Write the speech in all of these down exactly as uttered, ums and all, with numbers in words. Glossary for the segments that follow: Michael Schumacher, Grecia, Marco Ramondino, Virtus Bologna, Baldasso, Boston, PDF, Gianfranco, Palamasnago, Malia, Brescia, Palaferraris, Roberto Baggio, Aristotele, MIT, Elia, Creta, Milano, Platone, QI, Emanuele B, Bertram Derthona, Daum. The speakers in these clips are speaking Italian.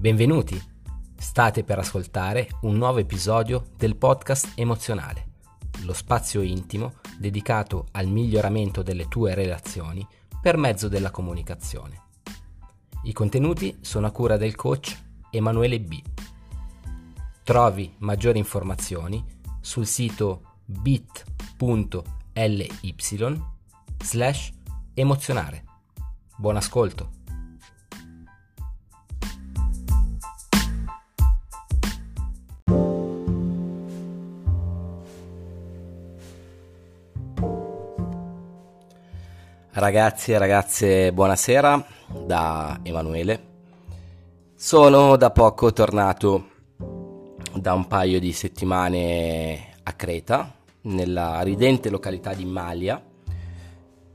Benvenuti! State per ascoltare un nuovo episodio del podcast emozionale, lo spazio intimo dedicato al miglioramento delle tue relazioni per mezzo della comunicazione. I contenuti sono a cura del coach Emanuele B. Trovi maggiori informazioni sul sito bit punto ly slash emozionare. Buon ascolto! Ragazzi e ragazze, buonasera da Emanuele. Sono da poco tornato da un paio di settimane a Creta, nella ridente località di Malia,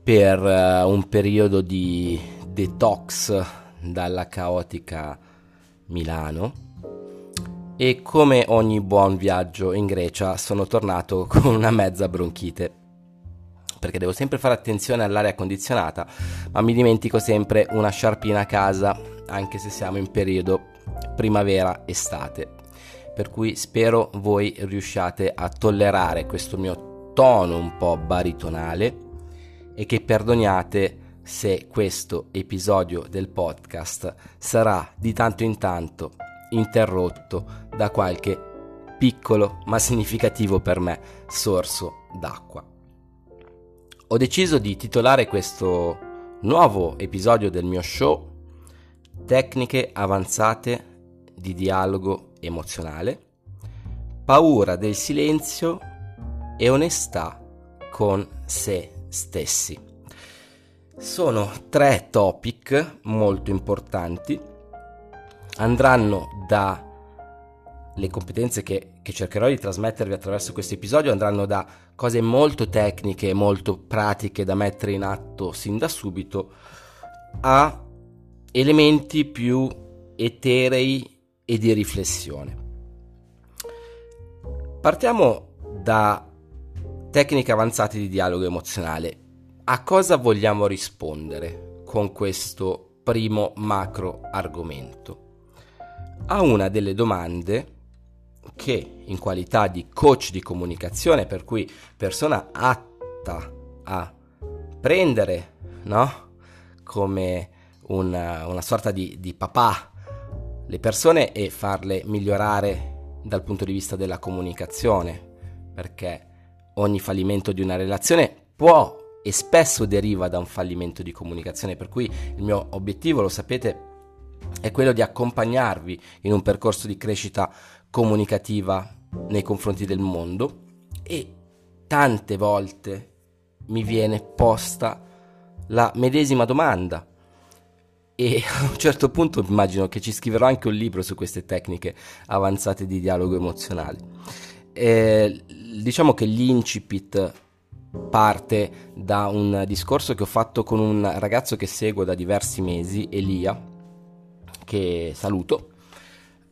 per un periodo di detox dalla caotica Milano, e come ogni buon viaggio in Grecia sono tornato con una mezza bronchite, perché devo sempre fare attenzione all'aria condizionata, ma mi dimentico sempre una sciarpina a casa, anche se siamo in periodo primavera-estate. Per cui spero voi riusciate a tollerare questo mio tono un po' baritonale e che perdoniate se questo episodio del podcast sarà di tanto in tanto interrotto da qualche piccolo ma significativo per me sorso d'acqua. Ho deciso di titolare questo nuovo episodio del mio show Tecniche avanzate di dialogo emozionale, paura del silenzio e onestà con se stessi. Sono tre topic molto importanti, andranno da le competenze che, che cercherò di trasmettervi attraverso questo episodio, andranno da cose molto tecniche, molto pratiche da mettere in atto sin da subito, a elementi più eterei e di riflessione. Partiamo da tecniche avanzate di dialogo emozionale. A cosa vogliamo rispondere con questo primo macro argomento? A una delle domande che in qualità di coach di comunicazione, per cui persona atta a prendere, no? Come una, una sorta di, di papà le persone e farle migliorare dal punto di vista della comunicazione, perché ogni fallimento di una relazione può e spesso deriva da un fallimento di comunicazione, per cui il mio obiettivo, lo sapete, è quello di accompagnarvi in un percorso di crescita comunicativa nei confronti del mondo, e tante volte mi viene posta la medesima domanda, e a un certo punto immagino che ci scriverò anche un libro su queste tecniche avanzate di dialogo emozionale. Eh, diciamo che l'incipit parte da un discorso che ho fatto con un ragazzo che seguo da diversi mesi, Elia, che saluto.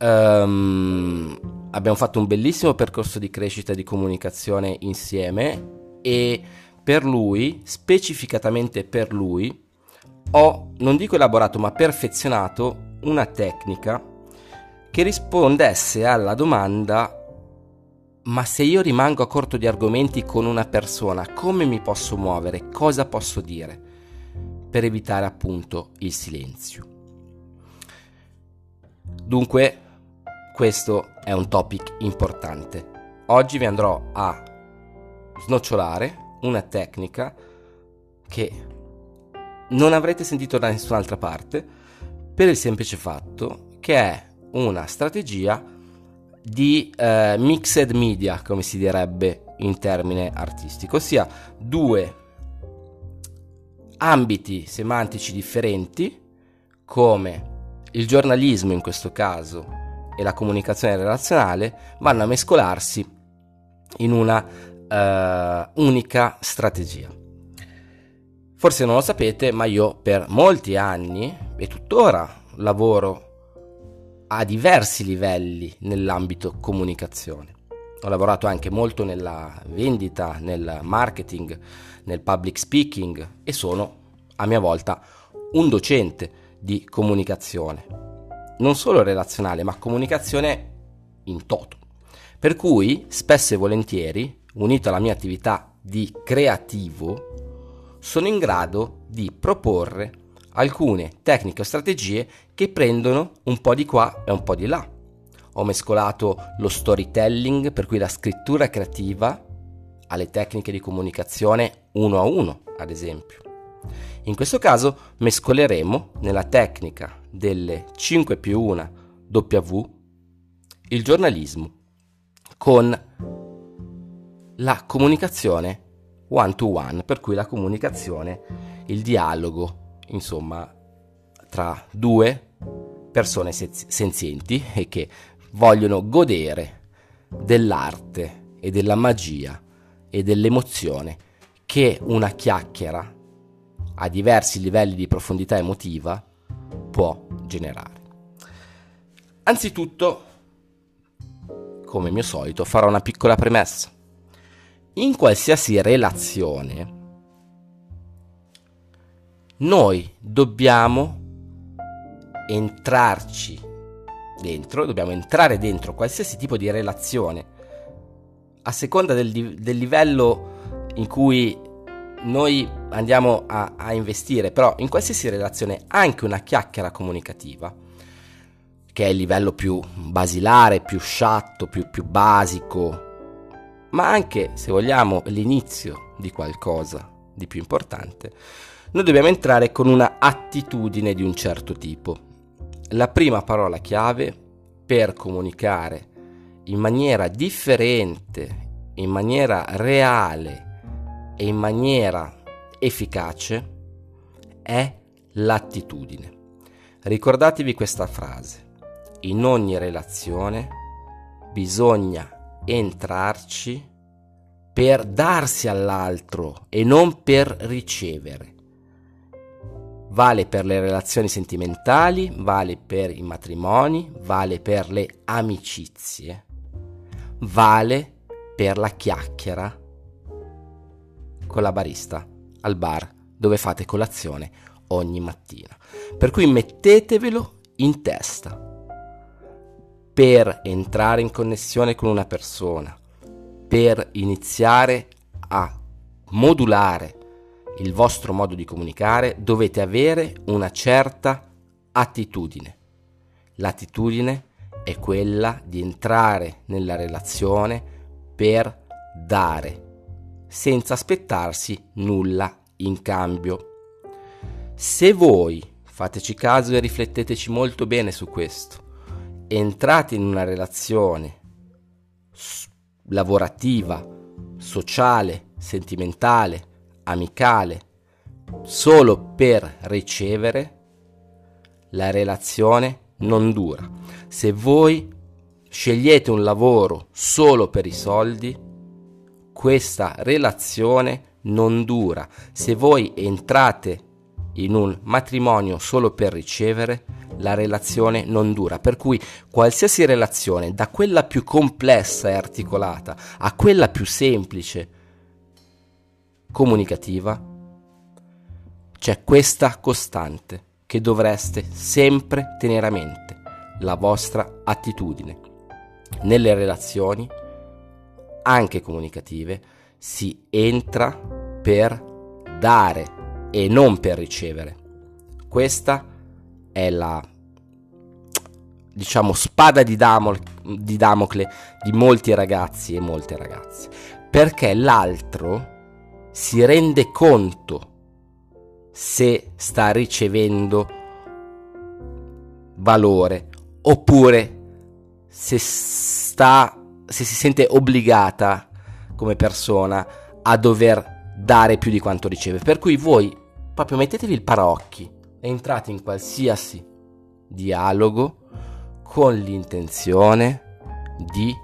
Um, abbiamo fatto un bellissimo percorso di crescita e di comunicazione insieme, e per lui, specificatamente per lui, ho, non dico elaborato, ma perfezionato una tecnica che rispondesse alla domanda: ma se io rimango a corto di argomenti con una persona, come mi posso muovere? Cosa posso dire? Per evitare appunto il silenzio. Dunque, questo è un topic importante. Oggi vi andrò a snocciolare una tecnica che non avrete sentito da nessun'altra parte, per il semplice fatto che è una strategia di eh, mixed media, come si direbbe in termine artistico, ossia due ambiti semantici differenti come il giornalismo in questo caso e la comunicazione relazionale vanno a mescolarsi in una uh, unica strategia. Forse non lo sapete, ma io per molti anni e tuttora lavoro a diversi livelli nell'ambito comunicazione. Ho lavorato anche molto nella vendita, nel marketing, nel public speaking, e sono a mia volta un docente di comunicazione. non solo relazionale, ma comunicazione in toto. Per cui, spesso e volentieri, unito alla mia attività di creativo, sono in grado di proporre alcune tecniche o strategie che prendono un po' di qua e un po' di là. Ho mescolato lo storytelling, per cui la scrittura creativa, alle tecniche di comunicazione uno a uno, ad esempio. In questo caso mescoleremo nella tecnica delle cinque più uno W il giornalismo con la comunicazione one to one, per cui la comunicazione, il dialogo, insomma, tra due persone senzienti e che vogliono godere dell'arte e della magia e dell'emozione che una chiacchiera a diversi livelli di profondità emotiva può generare. Anzitutto, come mio solito, farò una piccola premessa. In qualsiasi relazione noi dobbiamo entrarci dentro, dobbiamo entrare dentro qualsiasi tipo di relazione, a seconda del, del livello in cui noi andiamo a, a investire, però in qualsiasi relazione, anche una chiacchiera comunicativa, che è il livello più basilare, più sciatto, più, più basico, ma anche, se vogliamo, l'inizio di qualcosa di più importante, noi dobbiamo entrare con una attitudine di un certo tipo. La prima parola chiave per comunicare in maniera differente, in maniera reale e in maniera efficace è l'attitudine. Ricordatevi questa frase: in ogni relazione bisogna entrarci per darsi all'altro e non per ricevere. Vale per le relazioni sentimentali, vale per i matrimoni, vale per le amicizie, vale per la chiacchiera con la barista al bar dove fate colazione ogni mattina. Per cui mettetevelo in testa: per entrare in connessione con una persona, per iniziare a modulare il vostro modo di comunicare, dovete avere una certa attitudine. L'attitudine è quella di entrare nella relazione per dare, senza aspettarsi nulla in cambio. Se voi, fateci caso e rifletteteci molto bene su questo, entrate in una relazione lavorativa, sociale, sentimentale, amicale, solo per ricevere, la relazione non dura. Se voi scegliete un lavoro solo per i soldi, questa relazione non dura. Se voi entrate in un matrimonio solo per ricevere, la relazione non dura. Per cui qualsiasi relazione, da quella più complessa e articolata a quella più semplice, comunicativa, c'è questa costante che dovreste sempre tenere a mente: la vostra attitudine. Nelle relazioni, anche comunicative, si entra per dare e non per ricevere. Questa è la, diciamo, spada di Damocle di molti ragazzi e molte ragazze, perché l'altro si rende conto se sta ricevendo valore oppure se sta se si sente obbligata come persona a dover dare più di quanto riceve. Per cui voi proprio mettetevi il paraocchi, entrate in qualsiasi dialogo con l'intenzione di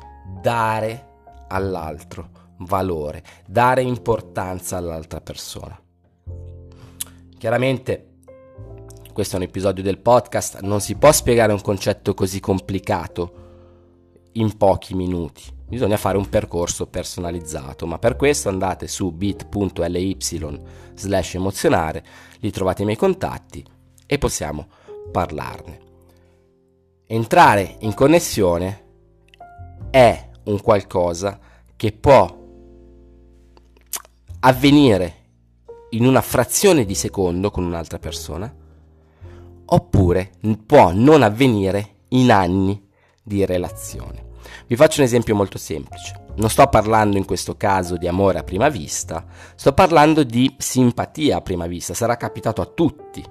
dare all'altro valore, dare importanza all'altra persona. Chiaramente questo è un episodio del podcast, non si può spiegare un concetto così complicato in pochi minuti, bisogna fare un percorso personalizzato, ma per questo andate su bit punto ly slash emozionare, lì trovate i miei contatti e possiamo parlarne. entrare in connessione è un qualcosa che può avvenire in una frazione di secondo con un'altra persona, oppure può non avvenire in anni di relazione. Vi faccio un esempio molto semplice. Non sto parlando in questo caso di amore a prima vista, sto parlando di simpatia a prima vista. Sarà capitato a tutti,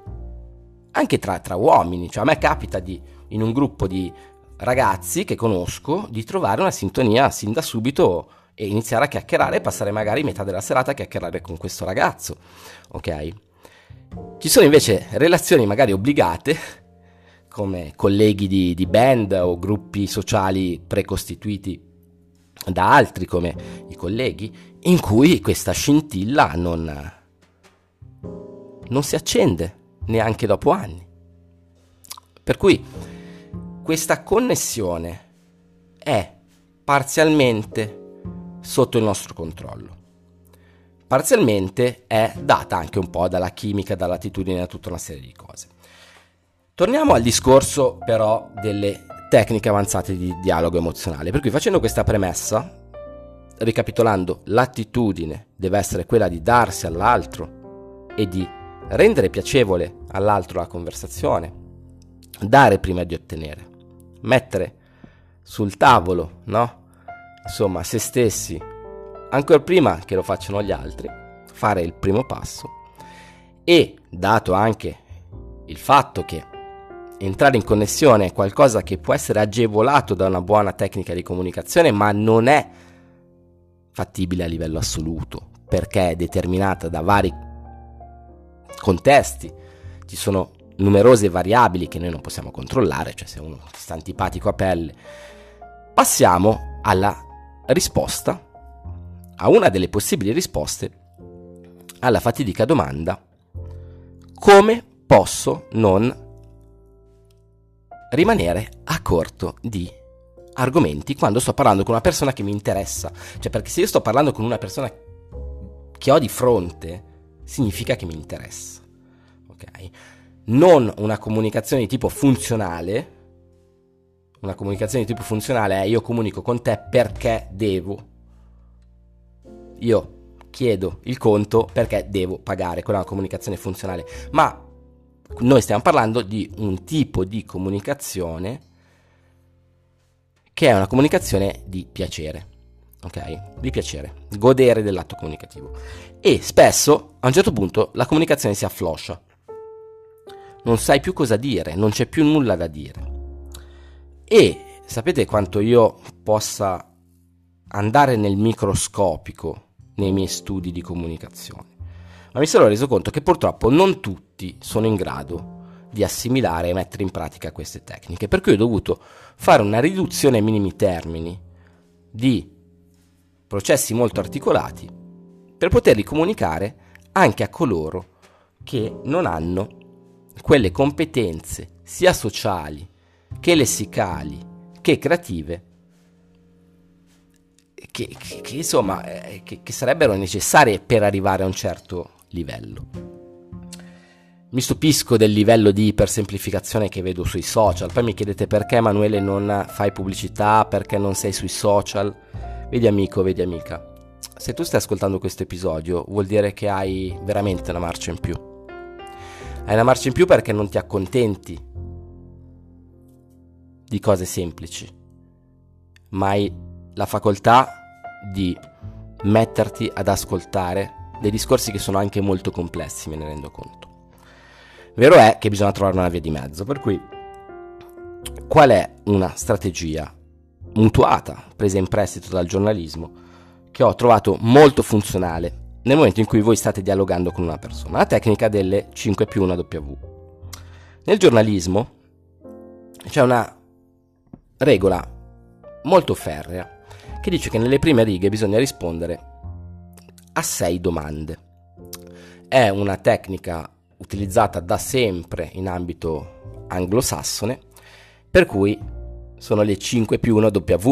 anche tra, tra uomini. Cioè, a me capita di, in un gruppo di ragazzi che conosco, di trovare una sintonia sin da subito e iniziare a chiacchierare e passare magari metà della serata a chiacchierare con questo ragazzo, ok? Ci sono invece relazioni magari obbligate, come colleghi di, di band o gruppi sociali precostituiti da altri come i colleghi, in cui questa scintilla non, non si accende neanche dopo anni. Per cui questa connessione è parzialmente sotto il nostro controllo, parzialmente è data anche un po' dalla chimica, dall'attitudine, da tutta una serie di cose. Torniamo al discorso però delle tecniche avanzate di dialogo emozionale, per cui, facendo questa premessa, ricapitolando, l'attitudine deve essere quella di darsi all'altro e di rendere piacevole all'altro la conversazione, dare prima di ottenere, mettere sul tavolo, no? Insomma, se stessi, ancora prima che lo facciano gli altri, fare il primo passo. E dato anche il fatto che entrare in connessione è qualcosa che può essere agevolato da una buona tecnica di comunicazione, ma non è fattibile a livello assoluto, perché è determinata da vari contesti. Ci sono numerose variabili che noi non possiamo controllare, cioè se uno sta antipatico a pelle. Passiamo alla risposta, a una delle possibili risposte alla fatidica domanda: come posso non rimanere a corto di argomenti quando sto parlando con una persona che mi interessa? Cioè, perché se io sto parlando con una persona che ho di fronte, significa che mi interessa, ok? Non una comunicazione di tipo funzionale. Una comunicazione di tipo funzionale è: io comunico con te perché devo, io chiedo il conto perché devo pagare. Quella è una comunicazione funzionale. Ma noi stiamo parlando di un tipo di comunicazione che è una comunicazione di piacere, ok? Di piacere, godere dell'atto comunicativo. E spesso a un certo punto la comunicazione si affloscia, non sai più cosa dire, non c'è più nulla da dire. E sapete quanto io possa andare nel microscopico nei miei studi di comunicazione, ma mi sono reso conto che purtroppo non tutti sono in grado di assimilare e mettere in pratica queste tecniche, per cui ho dovuto fare una riduzione ai minimi termini di processi molto articolati per poterli comunicare anche a coloro che non hanno quelle competenze sia sociali che lessicali, che creative, che, che, che insomma, che, che sarebbero necessarie per arrivare a un certo livello. Mi stupisco del livello di ipersemplificazione che vedo sui social. Poi mi chiedete: perché, Emanuele, non fai pubblicità, perché non sei sui social? Vedi amico, vedi amica, se tu stai ascoltando questo episodio vuol dire che hai veramente una marcia in più. Hai una marcia in più perché non ti accontenti di cose semplici, ma hai la facoltà di metterti ad ascoltare dei discorsi che sono anche molto complessi, me ne rendo conto. Vero è che bisogna trovare una via di mezzo, per cui qual è una strategia mutuata, presa in prestito dal giornalismo, che ho trovato molto funzionale nel momento in cui voi state dialogando con una persona? La tecnica delle cinque più uno W. Nel giornalismo c'è una regola molto ferrea che dice che nelle prime righe bisogna rispondere a sei domande. È una tecnica utilizzata da sempre in ambito anglosassone, per cui sono le cinque più uno W.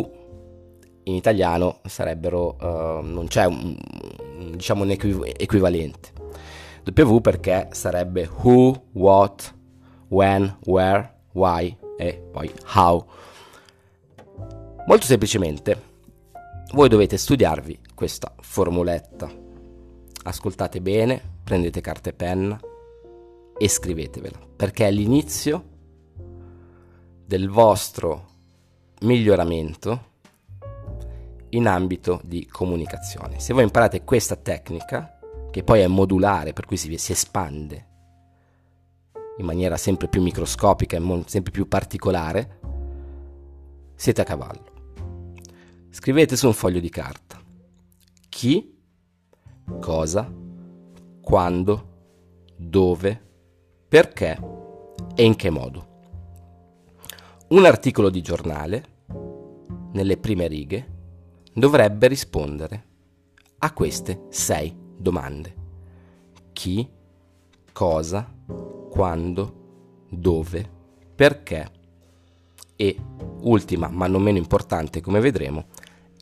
In italiano sarebbero uh, non c'è un, diciamo un equiv- equivalente W, perché sarebbe who, what, when, where, why, e poi how. Molto semplicemente, voi dovete studiarvi questa formuletta. Ascoltate bene, prendete carta e penna e scrivetevela, perché è l'inizio del vostro miglioramento in ambito di comunicazione. Se voi imparate questa tecnica, che poi è modulare, per cui si, si espande in maniera sempre più microscopica e mo- sempre più particolare, siete a cavallo. Scrivete su un foglio di carta chi, cosa, quando, dove, perché e in che modo. Un articolo di giornale, nelle prime righe, dovrebbe rispondere a queste sei domande. Chi, cosa, quando, dove, perché e, ultima ma non meno importante come vedremo,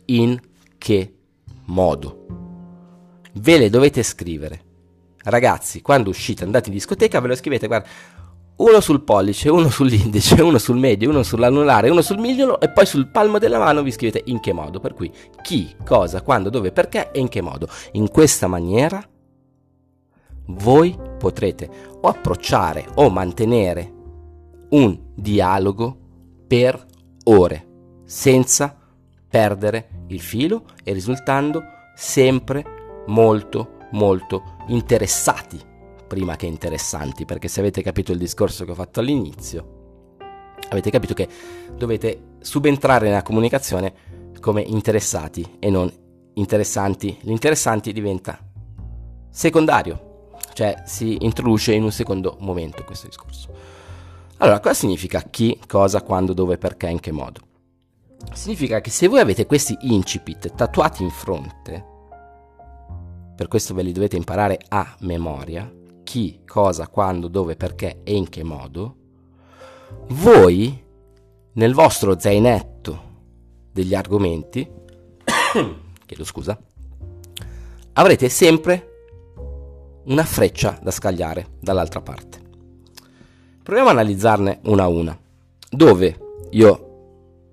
in che modo. Ve le dovete scrivere. Ragazzi, quando uscite, andate in discoteca, ve lo scrivete, guarda, uno sul pollice, uno sull'indice, uno sul medio, uno sull'anulare, uno sul mignolo e poi sul palmo della mano vi scrivete in che modo. Per cui chi, cosa, quando, dove, perché e in che modo. In questa maniera voi potrete o approcciare o mantenere un dialogo per ore, senza perdere il filo e risultando sempre molto molto interessati prima che interessanti, perché se avete capito il discorso che ho fatto all'inizio avete capito che dovete subentrare nella comunicazione come interessati e non interessanti. L'interessante diventa secondario, cioè si introduce in un secondo momento questo discorso. Allora, cosa significa chi, cosa, quando, dove, perché, in che modo? Significa che se voi avete questi incipit tatuati in fronte, per questo ve li dovete imparare a memoria, chi, cosa, quando, dove, perché e in che modo, voi nel vostro zainetto degli argomenti, chiedo scusa, avrete sempre una freccia da scagliare dall'altra parte. Proviamo a analizzarne una a una, dove io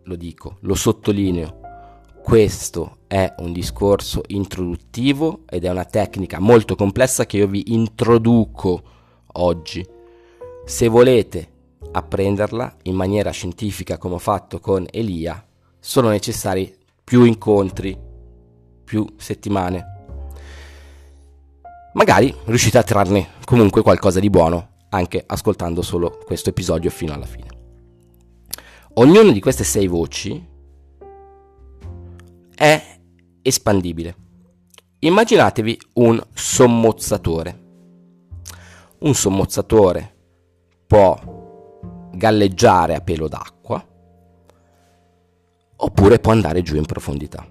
lo dico, lo sottolineo, questo è un discorso introduttivo ed è una tecnica molto complessa che io vi introduco oggi. Se volete apprenderla in maniera scientifica come ho fatto con Elia, sono necessari più incontri, più settimane. Magari riuscite a trarne comunque qualcosa di buono anche ascoltando solo questo episodio fino alla fine. Ognuna di queste sei voci è espandibile. Immaginatevi un sommozzatore. Un sommozzatore può galleggiare a pelo d'acqua oppure può andare giù in profondità.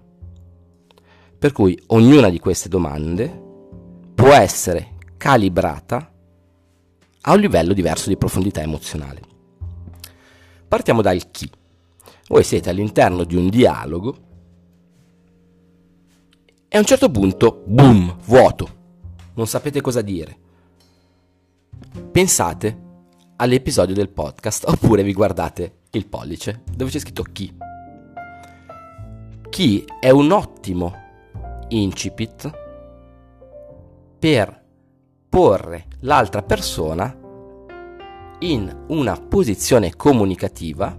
Per cui ognuna di queste domande può essere calibrata a un livello diverso di profondità emozionale. Partiamo dal chi. Voi siete all'interno di un dialogo e a un certo punto, boom, vuoto, non sapete cosa dire. Pensate all'episodio del podcast oppure vi guardate il pollice dove c'è scritto chi. Chi è un ottimo incipit per porre l'altra persona in una posizione comunicativa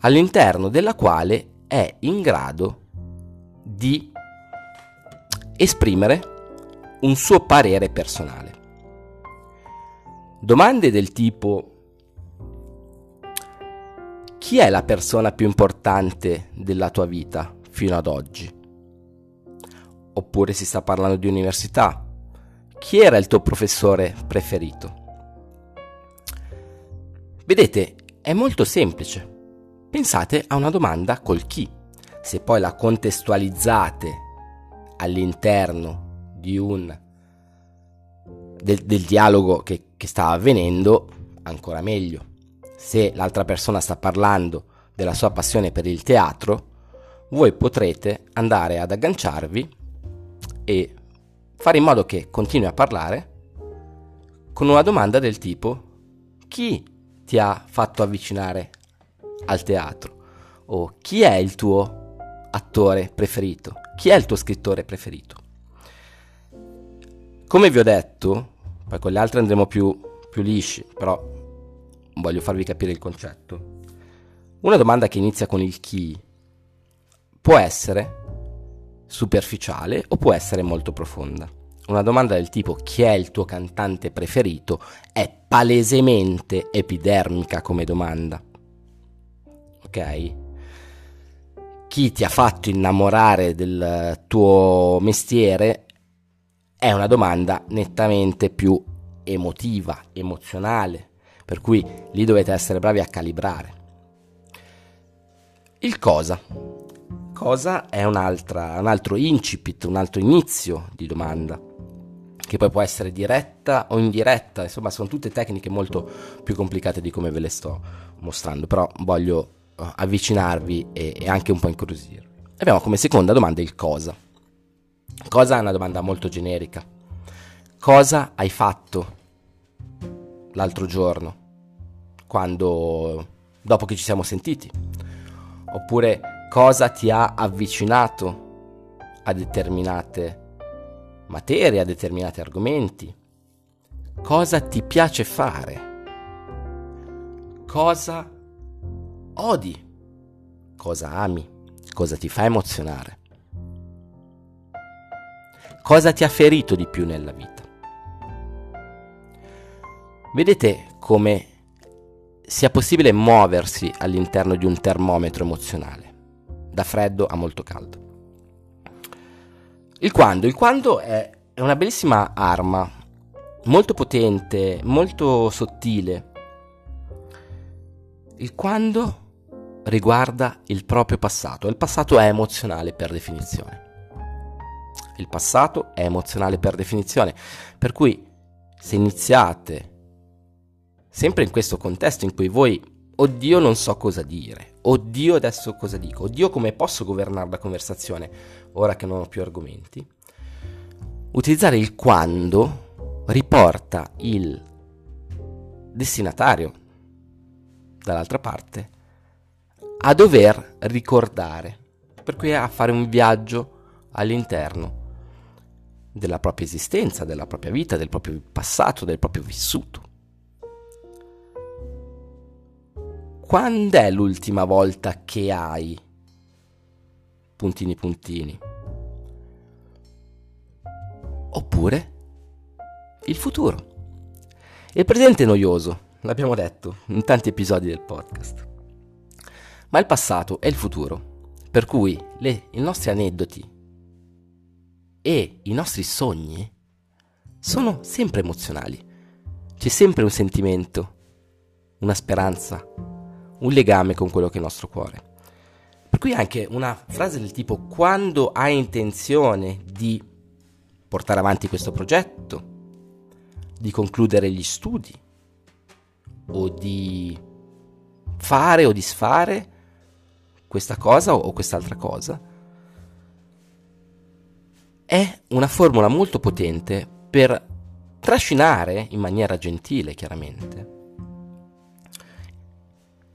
all'interno della quale è in grado di esprimere un suo parere personale. Domande del tipo: chi è la persona più importante della tua vita fino ad oggi? Oppure si sta parlando di università. Chi era il tuo professore preferito? Vedete, è molto semplice. Pensate a una domanda col chi. Se poi la contestualizzate all'interno di un del, del dialogo che, che sta avvenendo, ancora meglio. Se l'altra persona sta parlando della sua passione per il teatro, voi potrete andare ad agganciarvi e fare in modo che continui a parlare con una domanda del tipo: chi ti ha fatto avvicinare al teatro? O chi è il tuo attore preferito? Chi è il tuo scrittore preferito? Come vi ho detto, poi con le altre andremo più, più lisci, però voglio farvi capire il concetto. Una domanda che inizia con il chi può essere superficiale o può essere molto profonda. Una domanda del tipo chi è il tuo cantante preferito è palesemente epidermica come domanda. Ok? Chi ti ha fatto innamorare del tuo mestiere è una domanda nettamente più emotiva, emozionale, per cui lì dovete essere bravi a calibrare. Il cosa. Cosa è un'altra, un altro incipit, un altro inizio di domanda, che poi può essere diretta o indiretta, insomma sono tutte tecniche molto più complicate di come ve le sto mostrando, però voglio avvicinarvi e, e anche un po' incuriosirvi. Abbiamo come seconda domanda il cosa. Cosa è una domanda molto generica. Cosa hai fatto l'altro giorno, quando, dopo che ci siamo sentiti? Oppure cosa ti ha avvicinato a determinate materie, a determinati argomenti? Cosa ti piace fare? Cosa odi? Cosa ami? Cosa ti fa emozionare? Cosa ti ha ferito di più nella vita? Vedete come sia possibile muoversi all'interno di un termometro emozionale, da freddo a molto caldo. Il quando. Il quando è una bellissima arma, molto potente, molto sottile. Il quando riguarda il proprio passato. Il passato è emozionale per definizione. Il passato è emozionale per definizione, per cui se iniziate sempre in questo contesto in cui voi, oddio non so cosa dire, oddio adesso cosa dico, oddio come posso governare la conversazione ora che non ho più argomenti, utilizzare il quando riporta il destinatario dall'altra parte a dover ricordare, per cui a fare un viaggio all'interno della propria esistenza, della propria vita, del proprio passato, del proprio vissuto. Quando è l'ultima volta che hai puntini puntini? Oppure il futuro. Il presente è noioso, l'abbiamo detto in tanti episodi del podcast. Ma il passato è il futuro, per cui le, i nostri aneddoti e i nostri sogni sono sempre emozionali. C'è sempre un sentimento, una speranza, un legame con quello che è il nostro cuore. Per cui anche una frase del tipo quando hai intenzione di portare avanti questo progetto, di concludere gli studi, o di fare o disfare questa cosa o quest'altra cosa, è una formula molto potente per trascinare in maniera gentile, chiaramente,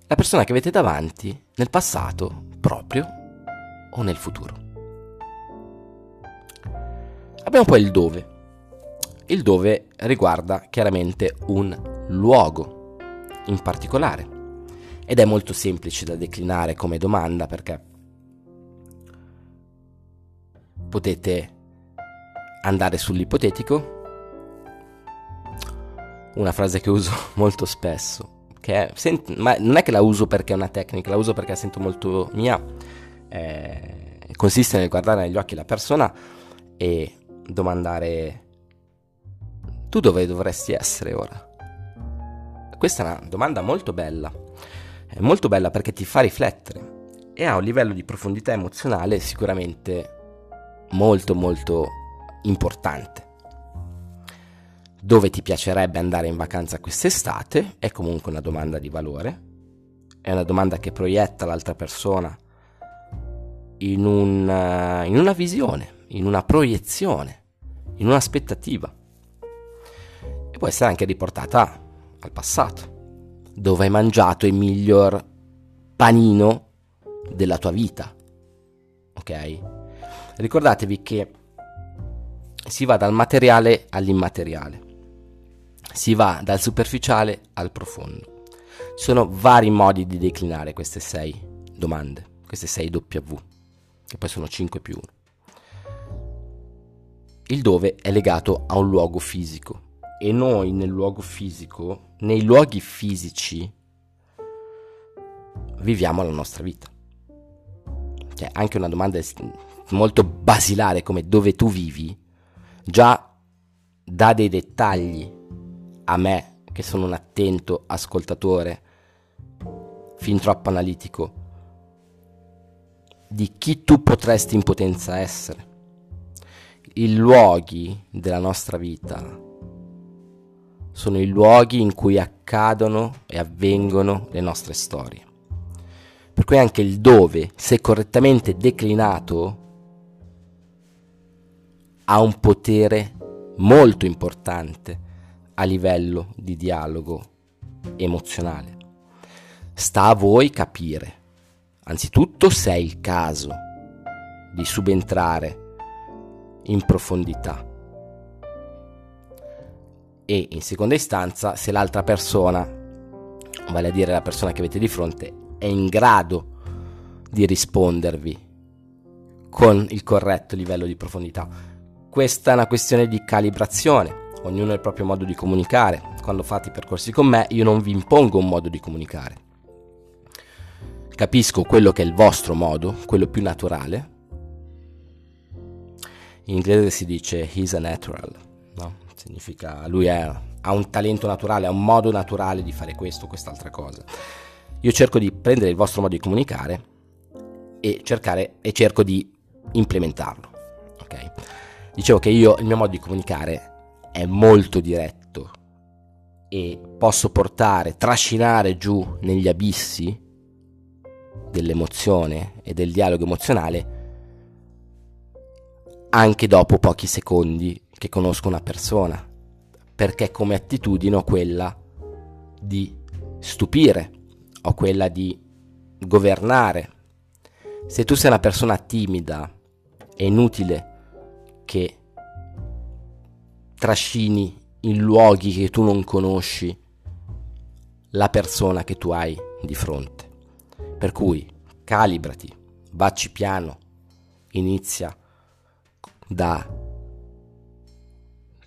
la persona che avete davanti nel passato proprio o nel futuro. Abbiamo poi il dove. Il dove riguarda chiaramente un luogo in particolare ed è molto semplice da declinare come domanda, perché potete andare sull'ipotetico, una frase che uso molto spesso. Che è, sent- ma non è che la uso perché è una tecnica, la uso perché la sento molto mia, eh, consiste nel guardare negli occhi la persona e domandare tu dove dovresti essere ora? Questa è una domanda molto bella, è molto bella perché ti fa riflettere e ha un livello di profondità emozionale sicuramente molto molto importante. Dove ti piacerebbe andare in vacanza quest'estate? È comunque una domanda di valore, è una domanda che proietta l'altra persona in, un, in una visione, in una proiezione, in un'aspettativa, e può essere anche riportata al passato. dove hai mangiato il miglior panino della tua vita, ok? Ricordatevi che si va dal materiale all'immateriale, si va dal superficiale al profondo. Ci sono vari modi di declinare queste sei domande, queste sei W, che poi sono cinque più uno. Il dove è legato a un luogo fisico, e noi nel luogo fisico, nei luoghi fisici, viviamo la nostra vita. Cioè, anche una domanda molto basilare come dove tu vivi già dà dei dettagli a me, che sono un attento ascoltatore fin troppo analitico, di chi tu potresti in potenza essere. I luoghi della nostra vita sono i luoghi in cui accadono e avvengono le nostre storie. Per cui anche il dove, se correttamente declinato, ha un potere molto importante a livello di dialogo emozionale. Sta a voi capire, anzitutto, se è il caso di subentrare in profondità e, in seconda istanza, se l'altra persona, vale a dire la persona che avete di fronte, è in grado di rispondervi con il corretto livello di profondità. Questa è una questione di calibrazione, ognuno ha il proprio modo di comunicare. Quando fate i percorsi con me, io non vi impongo un modo di comunicare, capisco quello che è il vostro modo, quello più naturale. In inglese si dice he's a natural, no? Significa lui è, ha un talento naturale, ha un modo naturale di fare questo o quest'altra cosa. Io cerco di prendere il vostro modo di comunicare e cercare e cerco di implementarlo, ok? Dicevo che io, il mio modo di comunicare è molto diretto e posso portare, trascinare giù negli abissi dell'emozione e del dialogo emozionale anche dopo pochi secondi che conosco una persona, perché come attitudine ho quella di stupire, o quella di governare. Se tu sei una persona timida, è inutile che trascini in luoghi che tu non conosci la persona che tu hai di fronte. Per cui calibrati, vacci piano, inizia da,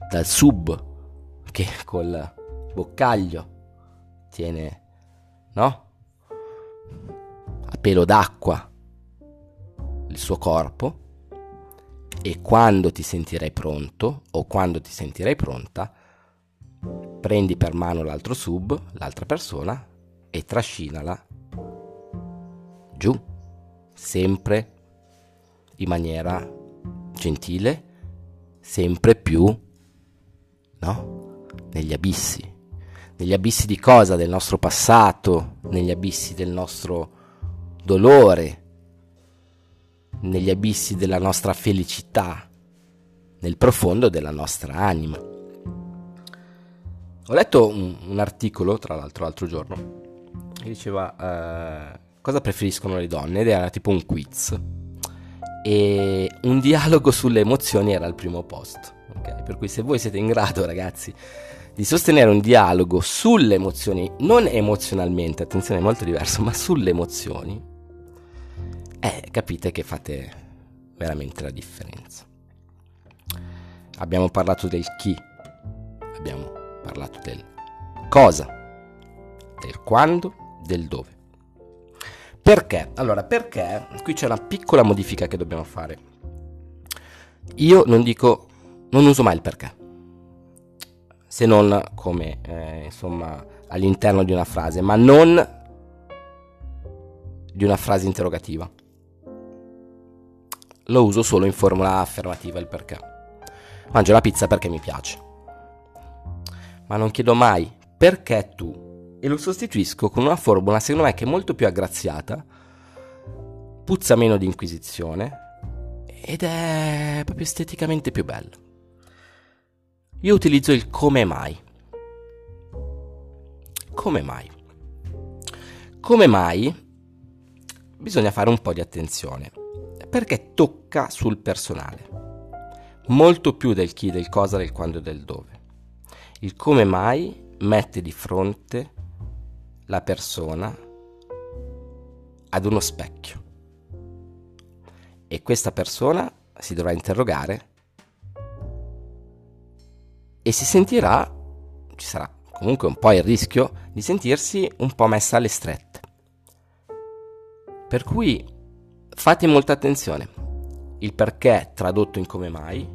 dal sub che col boccaglio tiene, no? A pelo d'acqua il suo corpo, e quando ti sentirai pronto o quando ti sentirai pronta, prendi per mano l'altro sub, l'altra persona, e trascinala giù, sempre in maniera gentile, sempre più, no? Negli abissi. Negli abissi di cosa? Del nostro passato, negli abissi del nostro dolore, negli abissi della nostra felicità, nel profondo della nostra anima. Ho letto un, un articolo, tra l'altro, l'altro giorno, che diceva eh, cosa preferiscono le donne, ed era tipo un quiz, e un dialogo sulle emozioni era al primo posto, okay? Per cui se voi siete in grado, ragazzi, di sostenere un dialogo sulle emozioni, non emozionalmente, attenzione, è molto diverso, ma sulle emozioni, eh, capite che fate veramente la differenza. Abbiamo parlato del chi, abbiamo parlato del cosa, del quando, del dove. Perché? Allora, perché qui c'è una piccola modifica che dobbiamo fare. Io non dico, non uso mai il perché, se non come eh, insomma all'interno di una frase, ma non di una frase interrogativa. Lo uso solo in formula affermativa, il perché. Mangio la pizza perché mi piace, ma non chiedo mai perché tu, e lo sostituisco con una formula, secondo me, che è molto più aggraziata, puzza meno di inquisizione ed è proprio esteticamente più bella. Io utilizzo il come mai. Come mai? come mai, bisogna fare un po' di attenzione, perché tocca sul personale, molto più del chi, del cosa, del quando e del dove. Il come mai mette di fronte la persona ad uno specchio e questa persona si dovrà interrogare e si sentirà, ci sarà comunque un po' il rischio di sentirsi un po' messa alle strette. Per cui fate molta attenzione. Il perché tradotto in come mai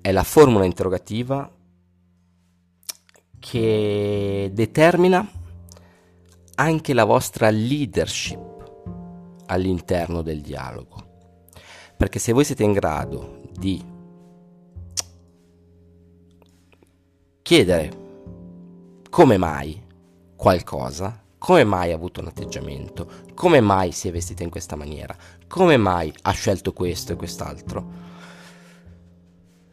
è la formula interrogativa che determina anche la vostra leadership all'interno del dialogo. Perché se voi siete in grado di chiedere come mai qualcosa, come mai ha avuto un atteggiamento, come mai si è vestita in questa maniera, come mai ha scelto questo e quest'altro,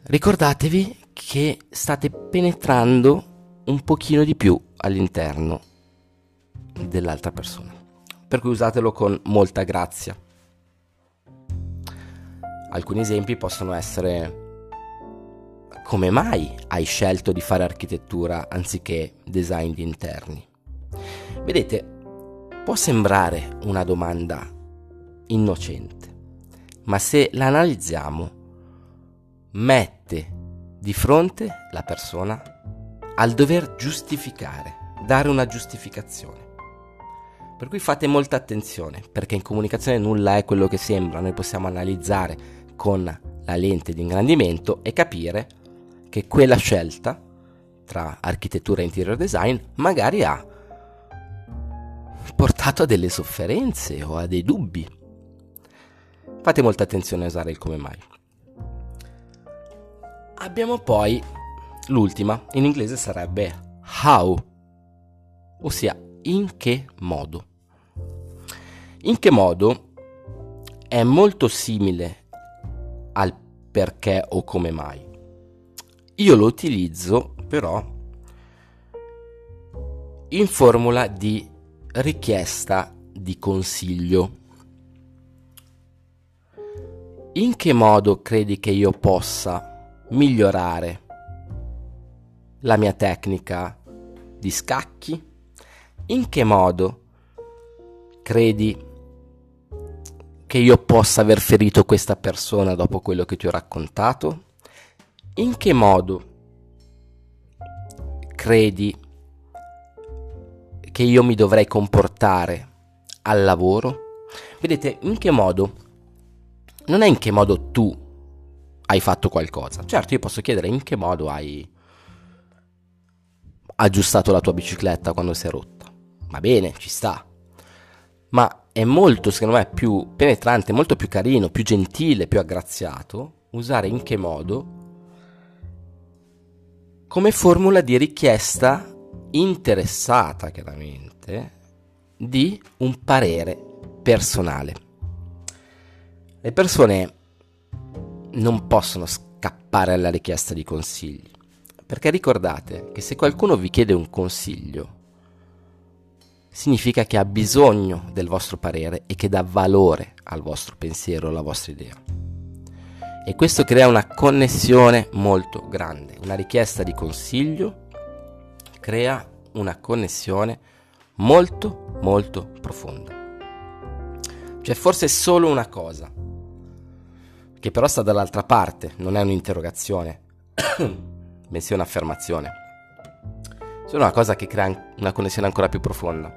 ricordatevi che state penetrando un pochino di più all'interno dell'altra persona. Per cui usatelo con molta grazia. Alcuni esempi possono essere: come mai hai scelto di fare architettura anziché design di interni? Vedete, può sembrare una domanda innocente, ma se la analizziamo, mette di fronte la persona al dover giustificare, dare una giustificazione. Per cui fate molta attenzione, perché in comunicazione nulla è quello che sembra. Noi possiamo analizzare con la lente di ingrandimento e capire che quella scelta tra architettura e interior design magari ha portato a delle sofferenze o a dei dubbi. Fate molta attenzione a usare il come mai. Abbiamo poi l'ultima, in inglese sarebbe how, ossia in che modo. In che modo è molto simile al perché o come mai. Io lo utilizzo però in formula di richiesta di consiglio. In che modo credi che io possa migliorare la mia tecnica di scacchi? In che modo credi che io possa aver ferito questa persona dopo quello che ti ho raccontato? In che modo credi che io mi dovrei comportare al lavoro? Vedete, in che modo non è in che modo tu hai fatto qualcosa. Certo, io posso chiedere in che modo hai aggiustato la tua bicicletta quando si è rotta. Va bene, ci sta. Ma è molto, secondo me, più penetrante, molto più carino, più gentile, più aggraziato usare in che modo come formula di richiesta interessata, chiaramente, di un parere personale. Le persone non possono scappare alla richiesta di consigli, perché ricordate che se qualcuno vi chiede un consiglio, significa che ha bisogno del vostro parere e che dà valore al vostro pensiero, alla vostra idea. E questo crea una connessione molto grande. Una richiesta di consiglio crea una connessione molto molto profonda. C'è forse solo una cosa che però sta dall'altra parte, non è un'interrogazione bensì un'affermazione, solo una cosa che crea una connessione ancora più profonda,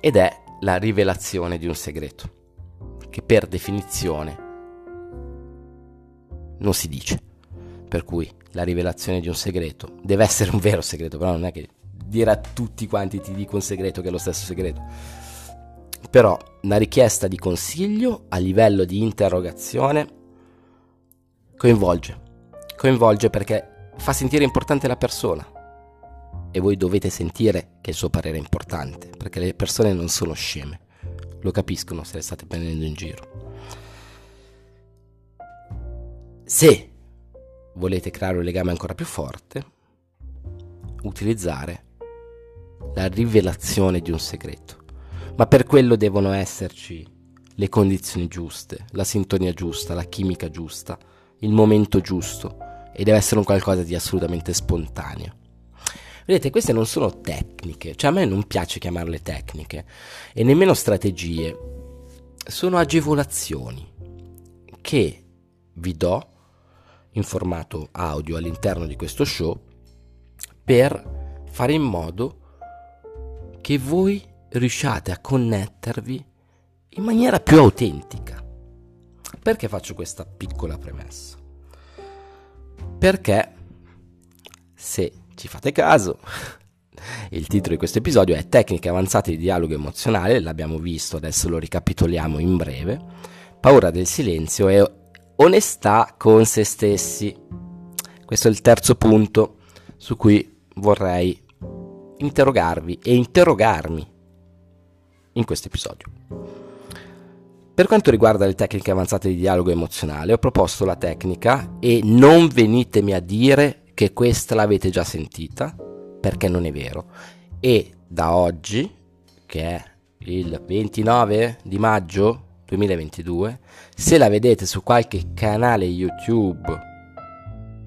ed è la rivelazione di un segreto che per definizione non si dice. Per cui la rivelazione di un segreto deve essere un vero segreto, però non è che dire a tutti quanti ti dico un segreto che è lo stesso segreto. Però una richiesta di consiglio a livello di interrogazione coinvolge coinvolge perché fa sentire importante la persona e voi dovete sentire che il suo parere è importante, perché le persone non sono sceme, lo capiscono se le state prendendo in giro. Se volete creare un legame ancora più forte, utilizzare la rivelazione di un segreto ma per quello devono esserci le condizioni giuste, la sintonia giusta, la chimica giusta, il momento giusto, e deve essere un qualcosa di assolutamente spontaneo. Vedete, queste non sono tecniche, cioè a me non piace chiamarle tecniche e nemmeno strategie, sono agevolazioni che vi do in formato audio all'interno di questo show per fare in modo che voi riusciate a connettervi in maniera più autentica. Perché faccio questa piccola premessa? Perché, se ci fate caso, il titolo di questo episodio è Tecniche avanzate di dialogo emozionale, l'abbiamo visto, adesso lo ricapitoliamo in breve, paura del silenzio e onestà con se stessi. Questo è il terzo punto su cui vorrei interrogarvi e interrogarmi in questo episodio. Per quanto riguarda le tecniche avanzate di dialogo emozionale, ho proposto la tecnica e non venitemi a dire che questa l'avete già sentita, perché non è vero. E da oggi, che è il ventinove di maggio duemilaventidue, se la vedete su qualche canale YouTube,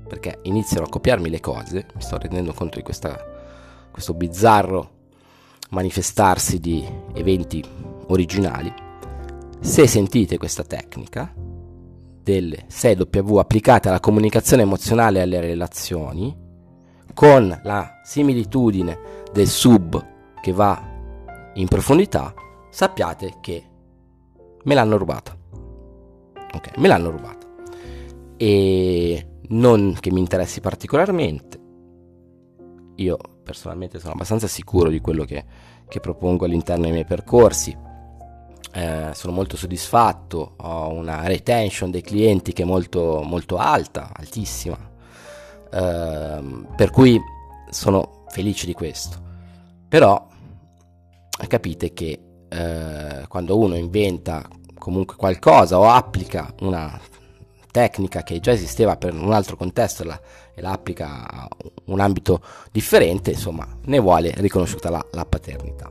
perché iniziano a copiarmi le cose, mi sto rendendo conto di questa, questo bizzarro manifestarsi di eventi originali. Se sentite questa tecnica del sei W applicata alla comunicazione emozionale e alle relazioni, con la similitudine del sub che va in profondità, sappiate che me l'hanno rubata. Ok, me l'hanno rubata. E non che mi interessi particolarmente, io personalmente sono abbastanza sicuro di quello che, che propongo all'interno dei miei percorsi, eh, sono molto soddisfatto, ho una retention dei clienti che è molto, molto alta, altissima, eh, per cui sono felice di questo. Però capite che eh, quando uno inventa comunque qualcosa o applica una tecnica che già esisteva per un altro contesto la, e la applica a un ambito differente, insomma, ne vuole riconosciuta la, la paternità.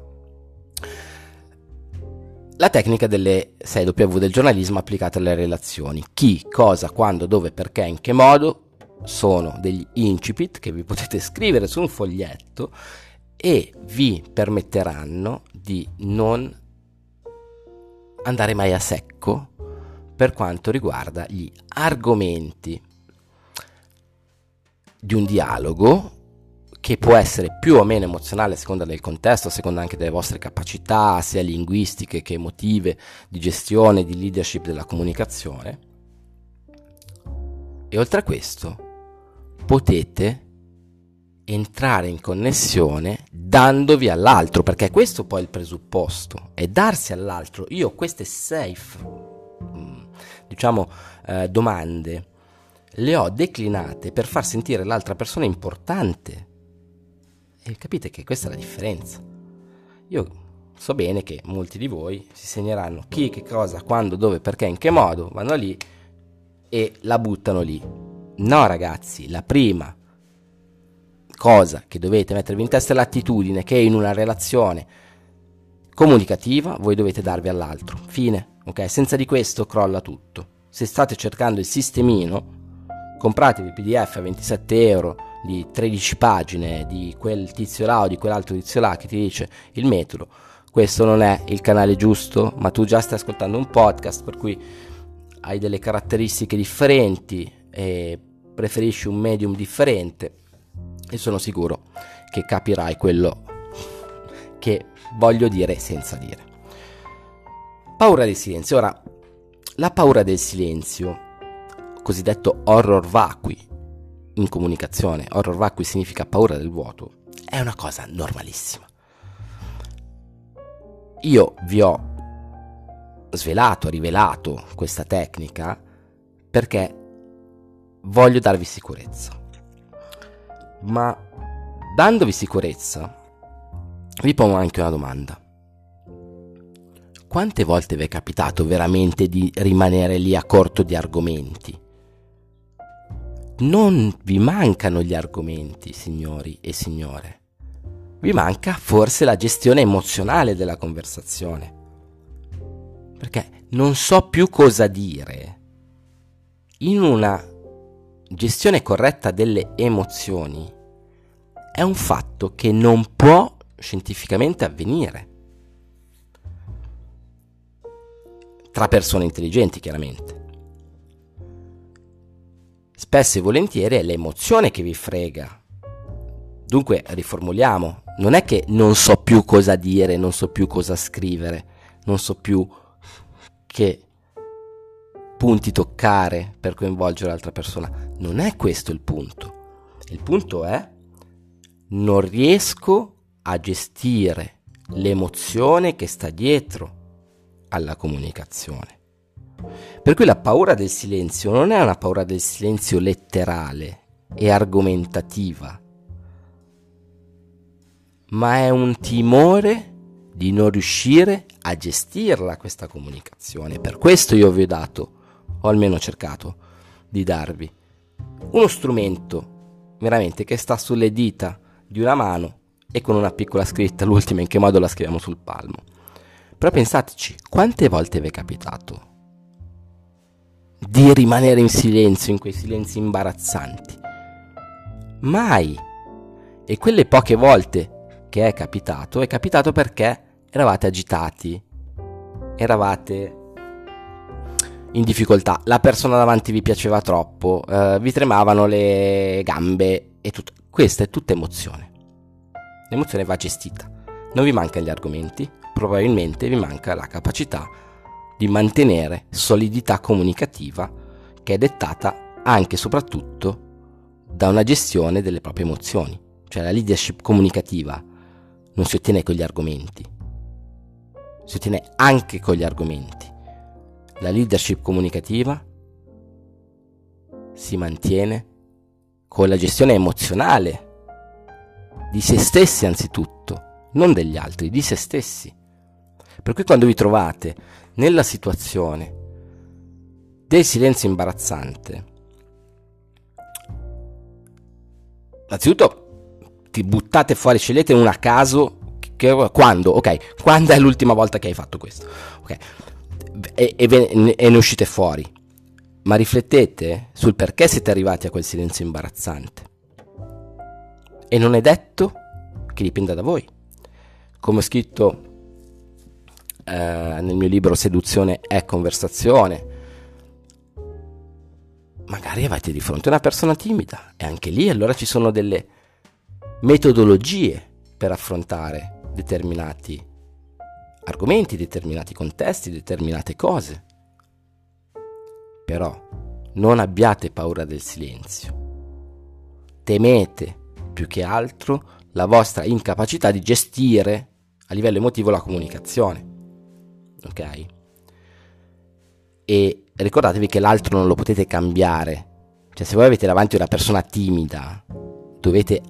La tecnica delle sei W del giornalismo applicata alle relazioni: chi, cosa, quando, dove, perché, in che modo, sono degli incipit che vi potete scrivere su un foglietto e vi permetteranno di non andare mai a secco per quanto riguarda gli argomenti di un dialogo che può essere più o meno emozionale a seconda del contesto, a seconda anche delle vostre capacità, sia linguistiche che emotive, di gestione, di leadership della comunicazione. E oltre a questo potete entrare in connessione dandovi all'altro, perché questo poi è il presupposto, è darsi all'altro. Io queste sei, diciamo, eh, domande le ho declinate per far sentire l'altra persona importante, e capite che questa è la differenza. Io so bene che molti di voi si segneranno chi, che cosa, quando, dove, perché, in che modo, vanno lì e la buttano lì. No ragazzi, la prima cosa che dovete mettervi in testa è l'attitudine che in una relazione comunicativa voi dovete darvi all'altro, fine, ok? Senza di questo crolla tutto. Se state cercando il sistemino, compratevi il P D F a ventisette euro di tredici pagine di quel tizio là o di quell'altro tizio là che ti dice il metodo, questo non è il canale giusto, ma tu già stai ascoltando un podcast per cui hai delle caratteristiche differenti e preferisci un medium differente, e sono sicuro che capirai quello che voglio dire senza dire. Paura del silenzio. Ora, la paura del silenzio, cosiddetto horror vacui in comunicazione, horror vacui significa paura del vuoto, è una cosa normalissima. Io vi ho svelato, rivelato questa tecnica perché voglio darvi sicurezza, ma dandovi sicurezza vi pongo anche una domanda. Quante volte vi è capitato veramente di rimanere lì a corto di argomenti? Non vi mancano gli argomenti, signori e signore, vi manca forse la gestione emozionale della conversazione, perché non so più cosa dire. In una gestione corretta delle emozioni è un fatto che non può scientificamente avvenire tra persone intelligenti, chiaramente. Spesso e volentieri è l'emozione che vi frega. Dunque riformuliamo, non è che non so più cosa dire, non so più cosa scrivere, non so più che punti toccare per coinvolgere l'altra persona. Non è questo il punto. Il punto è: non riesco a gestire l'emozione che sta dietro alla comunicazione. Per cui la paura del silenzio non è una paura del silenzio letterale e argomentativa, ma è un timore di non riuscire a gestirla questa comunicazione. Per questo io vi ho dato, o almeno ho cercato di darvi, uno strumento veramente che sta sulle dita di una mano e con una piccola scritta, l'ultima in che modo la scriviamo sul palmo. Però pensateci, quante volte vi è capitato di rimanere in silenzio, in quei silenzi imbarazzanti? Mai! E quelle poche volte che è capitato, è capitato perché eravate agitati, eravate in difficoltà, la persona davanti vi piaceva troppo, eh, vi tremavano le gambe e tutto. Questa è tutta emozione. L'emozione va gestita. Non vi mancano gli argomenti, probabilmente vi manca la capacità di mantenere solidità comunicativa, che è dettata anche e soprattutto da una gestione delle proprie emozioni. Cioè la leadership comunicativa non si ottiene con gli argomenti, si ottiene anche con gli argomenti. La leadership comunicativa si mantiene con la gestione emozionale di se stessi anzitutto, non degli altri, di se stessi. Per cui quando vi trovate nella situazione del silenzio imbarazzante, innanzitutto ti buttate fuori, scegliete una a caso, che, quando, ok, quando è l'ultima volta che hai fatto questo, ok, e, e, e ne uscite fuori, ma riflettete sul perché siete arrivati a quel silenzio imbarazzante, e non è detto che dipenda da voi. Come ho scritto eh, nel mio libro Seduzione è conversazione, magari avete di fronte una persona timida, e anche lì allora ci sono delle metodologie per affrontare determinati argomenti, determinati contesti, determinate cose. Però non abbiate paura del silenzio. Temete più che altro la vostra incapacità di gestire a livello emotivo la comunicazione. Ok? E ricordatevi che l'altro non lo potete cambiare. Cioè, se voi avete davanti una persona timida, dovete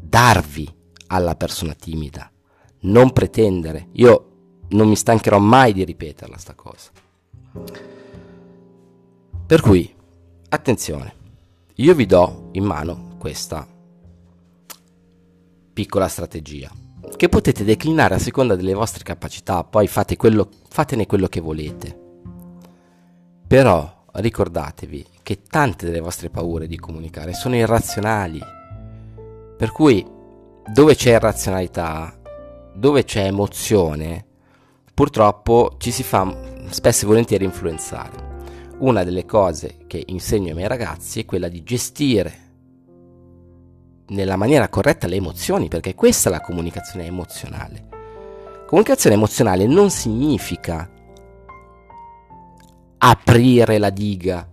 darvi alla persona timida, non pretendere. Io non mi stancherò mai di ripeterla sta cosa. Per cui, attenzione, io vi do in mano questa piccola strategia che potete declinare a seconda delle vostre capacità, poi fate quello, fatene quello che volete. Però ricordatevi che tante delle vostre paure di comunicare sono irrazionali. Per cui dove c'è irrazionalità, dove c'è emozione, purtroppo ci si fa spesso e volentieri influenzare. Una delle cose che insegno ai miei ragazzi è quella di gestire nella maniera corretta le emozioni, perché questa è la comunicazione emozionale. Comunicazione emozionale non significa aprire la diga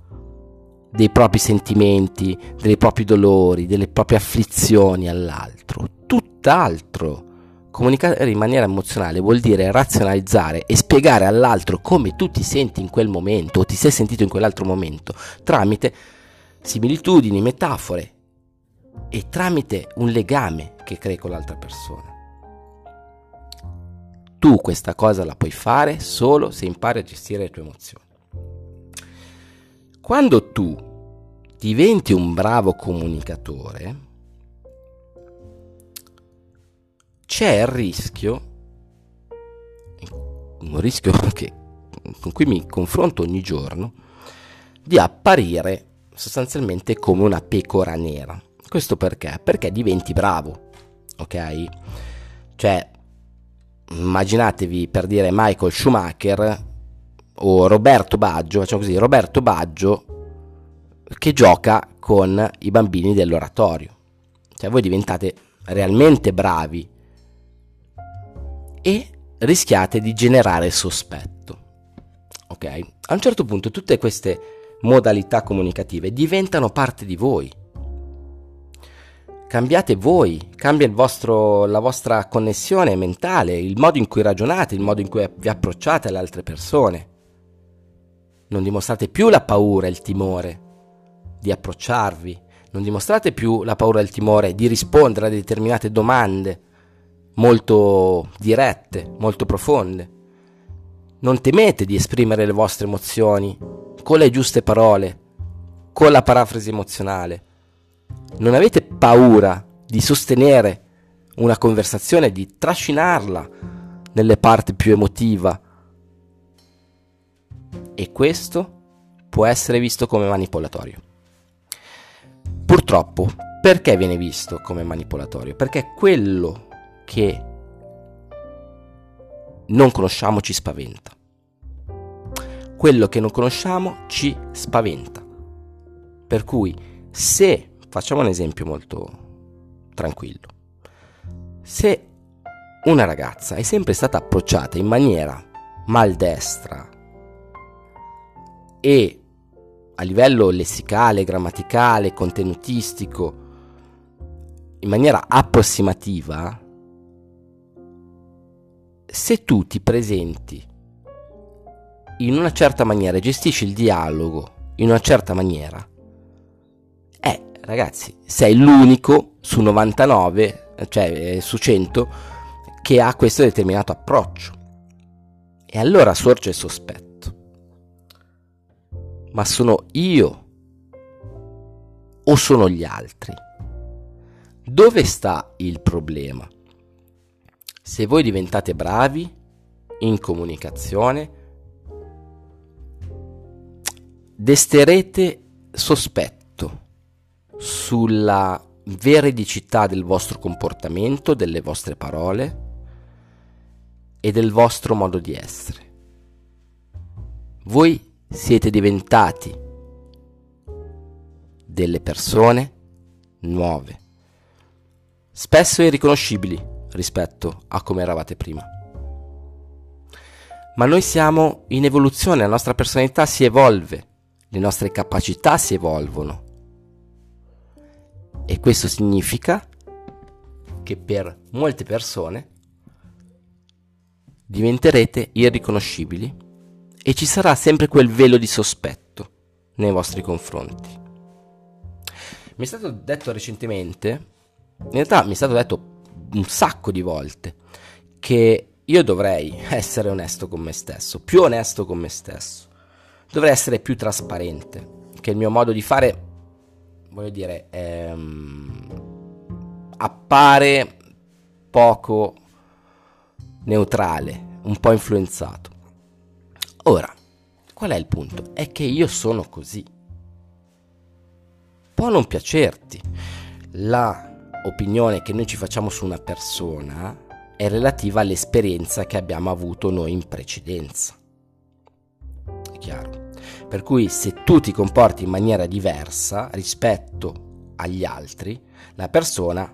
dei propri sentimenti, dei propri dolori, delle proprie afflizioni all'altro. Tutt'altro. Comunicare in maniera emozionale vuol dire razionalizzare e spiegare all'altro come tu ti senti in quel momento o ti sei sentito in quell'altro momento, tramite similitudini, metafore e tramite un legame che crei con l'altra persona. Tu questa cosa la puoi fare solo se impari a gestire le tue emozioni. Quando tu diventi un bravo comunicatore, c'è il rischio, un rischio che, con cui mi confronto ogni giorno, di apparire sostanzialmente come una pecora nera. Questo perché? Perché diventi bravo, ok? Cioè, immaginatevi, per dire, Michael Schumacher o Roberto Baggio, facciamo così, Roberto Baggio che gioca con i bambini dell'oratorio. Cioè, voi diventate realmente bravi e rischiate di generare sospetto, ok? A un certo punto tutte queste modalità comunicative diventano parte di voi. Cambiate voi, cambia il vostro, la vostra connessione mentale, il modo in cui ragionate, il modo in cui vi approcciate alle altre persone. Non dimostrate più la paura e il timore di approcciarvi, non dimostrate più la paura e il timore di rispondere a determinate domande molto dirette, molto profonde. Non temete di esprimere le vostre emozioni con le giuste parole, con la parafrasi emozionale. Non avete paura di sostenere una conversazione, di trascinarla nelle parti più emotiva. E questo può essere visto come manipolatorio. Purtroppo, perché viene visto come manipolatorio? Perché quello che non conosciamo ci spaventa. Quello che non conosciamo ci spaventa. Per cui, se... Facciamo un esempio molto tranquillo. Se una ragazza è sempre stata approcciata in maniera maldestra e a livello lessicale, grammaticale, contenutistico, in maniera approssimativa, se tu ti presenti in una certa maniera e gestisci il dialogo in una certa maniera, ragazzi, sei l'unico su novantanove, cioè su cento, che ha questo determinato approccio. E allora sorge il sospetto. Ma sono io o sono gli altri? Dove sta il problema? Se voi diventate bravi in comunicazione, desterete sospetti sulla veridicità del vostro comportamento, delle vostre parole e del vostro modo di essere. Voi siete diventati delle persone nuove, spesso irriconoscibili rispetto a come eravate prima. Ma noi siamo in evoluzione, la nostra personalità si evolve, le nostre capacità si evolvono. E questo significa che per molte persone diventerete irriconoscibili e ci sarà sempre quel velo di sospetto nei vostri confronti. Mi è stato detto recentemente, in realtà mi è stato detto un sacco di volte, che io dovrei essere onesto con me stesso, più onesto con me stesso, dovrei essere più trasparente, che il mio modo di fare, voglio dire, ehm, appare poco neutrale, un po' influenzato. Ora, qual è il punto? È che io sono così. Può non piacerti. La opinione che noi ci facciamo su una persona è relativa all'esperienza che abbiamo avuto noi in precedenza. È chiaro? Per cui se tu ti comporti in maniera diversa rispetto agli altri, la persona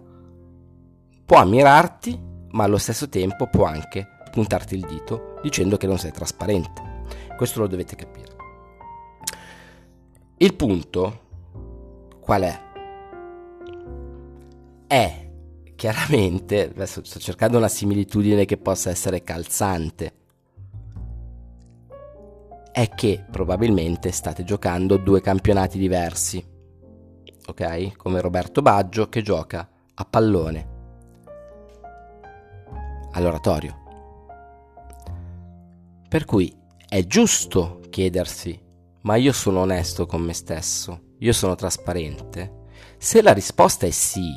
può ammirarti, ma allo stesso tempo può anche puntarti il dito dicendo che non sei trasparente. Questo lo dovete capire. Il punto qual è? È chiaramente, adesso sto cercando una similitudine che possa essere calzante, è che probabilmente state giocando due campionati diversi, ok? Come Roberto Baggio che gioca a pallone all'oratorio. Per cui è giusto chiedersi: ma io sono onesto con me stesso? Io sono trasparente? Se la risposta è sì,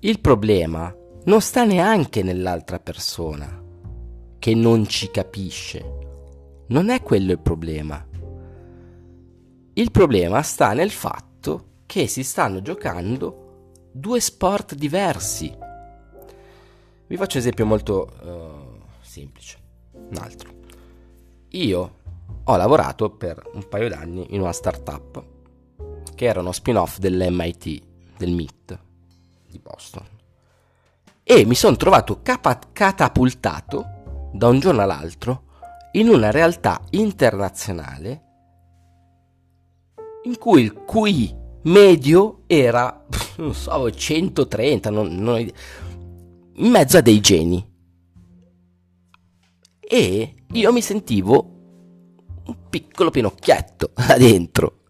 il problema non sta neanche nell'altra persona che non ci capisce. Non è quello il problema. Il problema sta nel fatto che si stanno giocando due sport diversi. Vi faccio un esempio molto uh, semplice, un altro. Io ho lavorato per un paio d'anni in una startup che era uno spin-off dell'M I T, del M I T di Boston, e mi sono trovato capa- catapultato da un giorno all'altro in una realtà internazionale in cui il Q I medio era, non so, centotrenta, non, non, in mezzo a dei geni. E io mi sentivo un piccolo pinocchietto là dentro.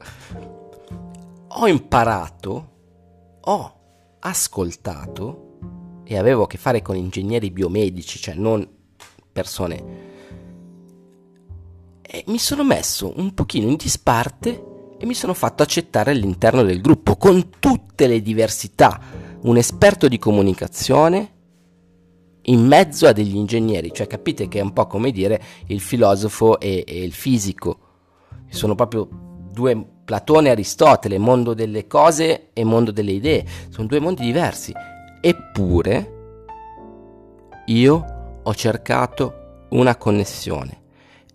Ho imparato, ho ascoltato, e avevo a che fare con ingegneri biomedici, cioè non persone... E mi sono messo un pochino in disparte e mi sono fatto accettare all'interno del gruppo, con tutte le diversità. Un esperto di comunicazione in mezzo a degli ingegneri, cioè capite che è un po' come dire il filosofo e, e il fisico. Sono proprio due, Platone e Aristotele, mondo delle cose e mondo delle idee, sono due mondi diversi. Eppure io ho cercato una connessione.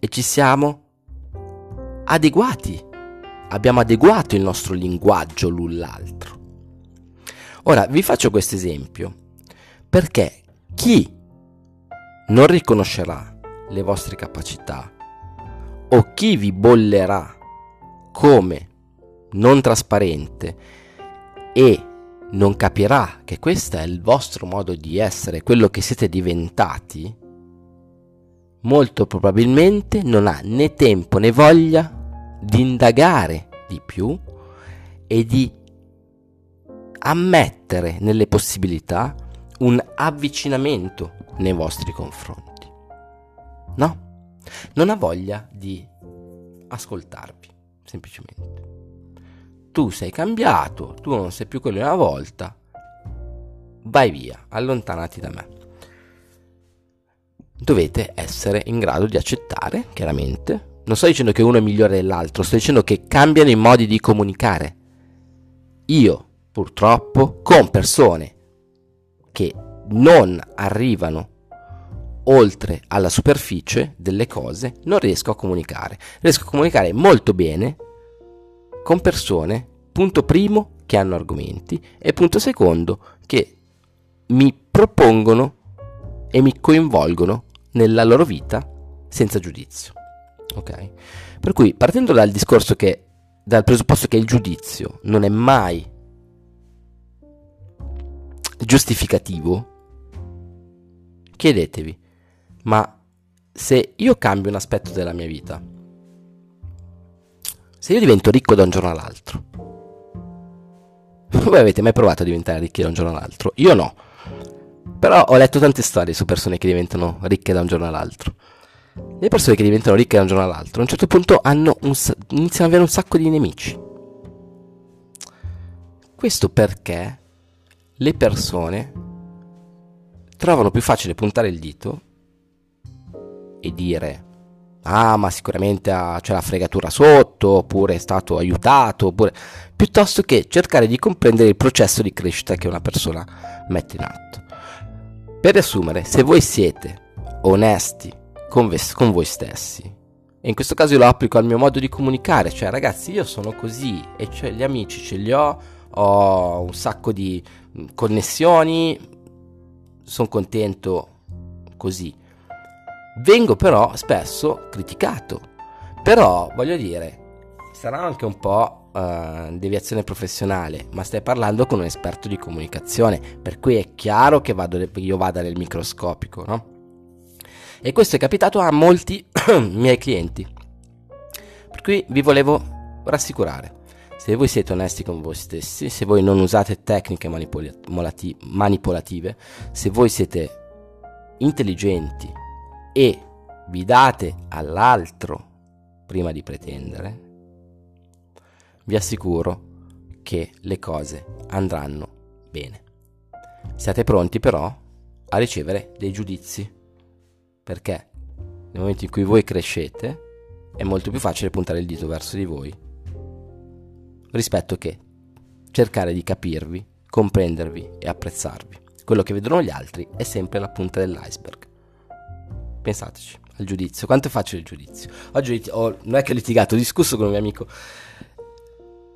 E ci siamo adeguati, abbiamo adeguato il nostro linguaggio l'un l'altro. Ora vi faccio questo esempio, perché chi non riconoscerà le vostre capacità o chi vi bollerà come non trasparente e non capirà che questo è il vostro modo di essere, quello che siete diventati, molto probabilmente non ha né tempo né voglia di indagare di più e di ammettere nelle possibilità un avvicinamento nei vostri confronti. No? Non ha voglia di ascoltarvi, semplicemente. Tu sei cambiato, tu non sei più quello di una volta, vai via, allontanati da me. Dovete essere in grado di accettare, chiaramente. Non sto dicendo che uno è migliore dell'altro, sto dicendo che cambiano i modi di comunicare. Io, purtroppo, con persone che non arrivano oltre alla superficie delle cose, non riesco a comunicare. Riesco a comunicare molto bene con persone, punto primo, che hanno argomenti, e punto secondo, che mi propongono e mi coinvolgono nella loro vita senza giudizio, ok? Per cui, partendo dal discorso che, dal presupposto che il giudizio non è mai giustificativo, chiedetevi: ma se io cambio un aspetto della mia vita, se io divento ricco da un giorno all'altro, voi avete mai provato a diventare ricchi da un giorno all'altro? Io no. Però ho letto tante storie su persone che diventano ricche da un giorno all'altro. Le persone che diventano ricche da un giorno all'altro, a un certo punto hanno un, iniziano ad avere un sacco di nemici. Questo perché le persone trovano più facile puntare il dito e dire: ah, ma sicuramente c'è la fregatura sotto, oppure è stato aiutato, oppure... piuttosto che cercare di comprendere il processo di crescita che una persona mette in atto. Per riassumere, se voi siete onesti con, ves- con voi stessi, e in questo caso io lo applico al mio modo di comunicare, cioè ragazzi io sono così, e cioè gli amici ce li ho, ho un sacco di connessioni, sono contento così. Vengo però spesso criticato, però voglio dire, sarà anche un po'... Uh, deviazione professionale, ma stai parlando con un esperto di comunicazione, per cui è chiaro che vado, io vada nel microscopico, no? E questo è capitato a molti miei clienti, per cui vi volevo rassicurare: se voi siete onesti con voi stessi, se voi non usate tecniche manipolative, se voi siete intelligenti e vi date all'altro prima di pretendere, vi assicuro che le cose andranno bene. Siate pronti però a ricevere dei giudizi, perché nel momento in cui voi crescete è molto più facile puntare il dito verso di voi rispetto che cercare di capirvi, comprendervi e apprezzarvi. Quello che vedono gli altri è sempre la punta dell'iceberg. Pensateci al giudizio, quanto è facile il giudizio. Oggi ho, non è che ho litigato, ho discusso con un mio amico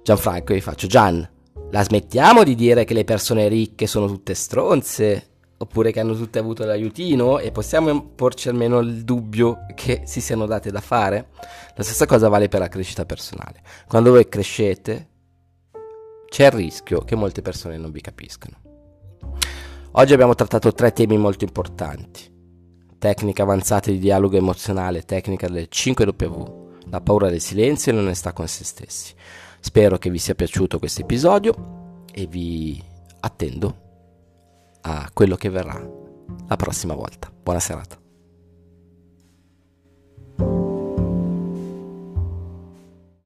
Gianfranco e gli faccio: Gian, la smettiamo di dire che le persone ricche sono tutte stronze, oppure che hanno tutte avuto l'aiutino, e possiamo porci almeno il dubbio che si siano date da fare? La stessa cosa vale per la crescita personale. Quando voi crescete c'è il rischio che molte persone non vi capiscano. Oggi abbiamo trattato tre temi molto importanti: tecnica avanzata di dialogo emozionale, tecnica delle cinque W, la paura del silenzio e l'onestà con se stessi. Spero che vi sia piaciuto questo episodio e vi attendo a quello che verrà la prossima volta. Buona serata.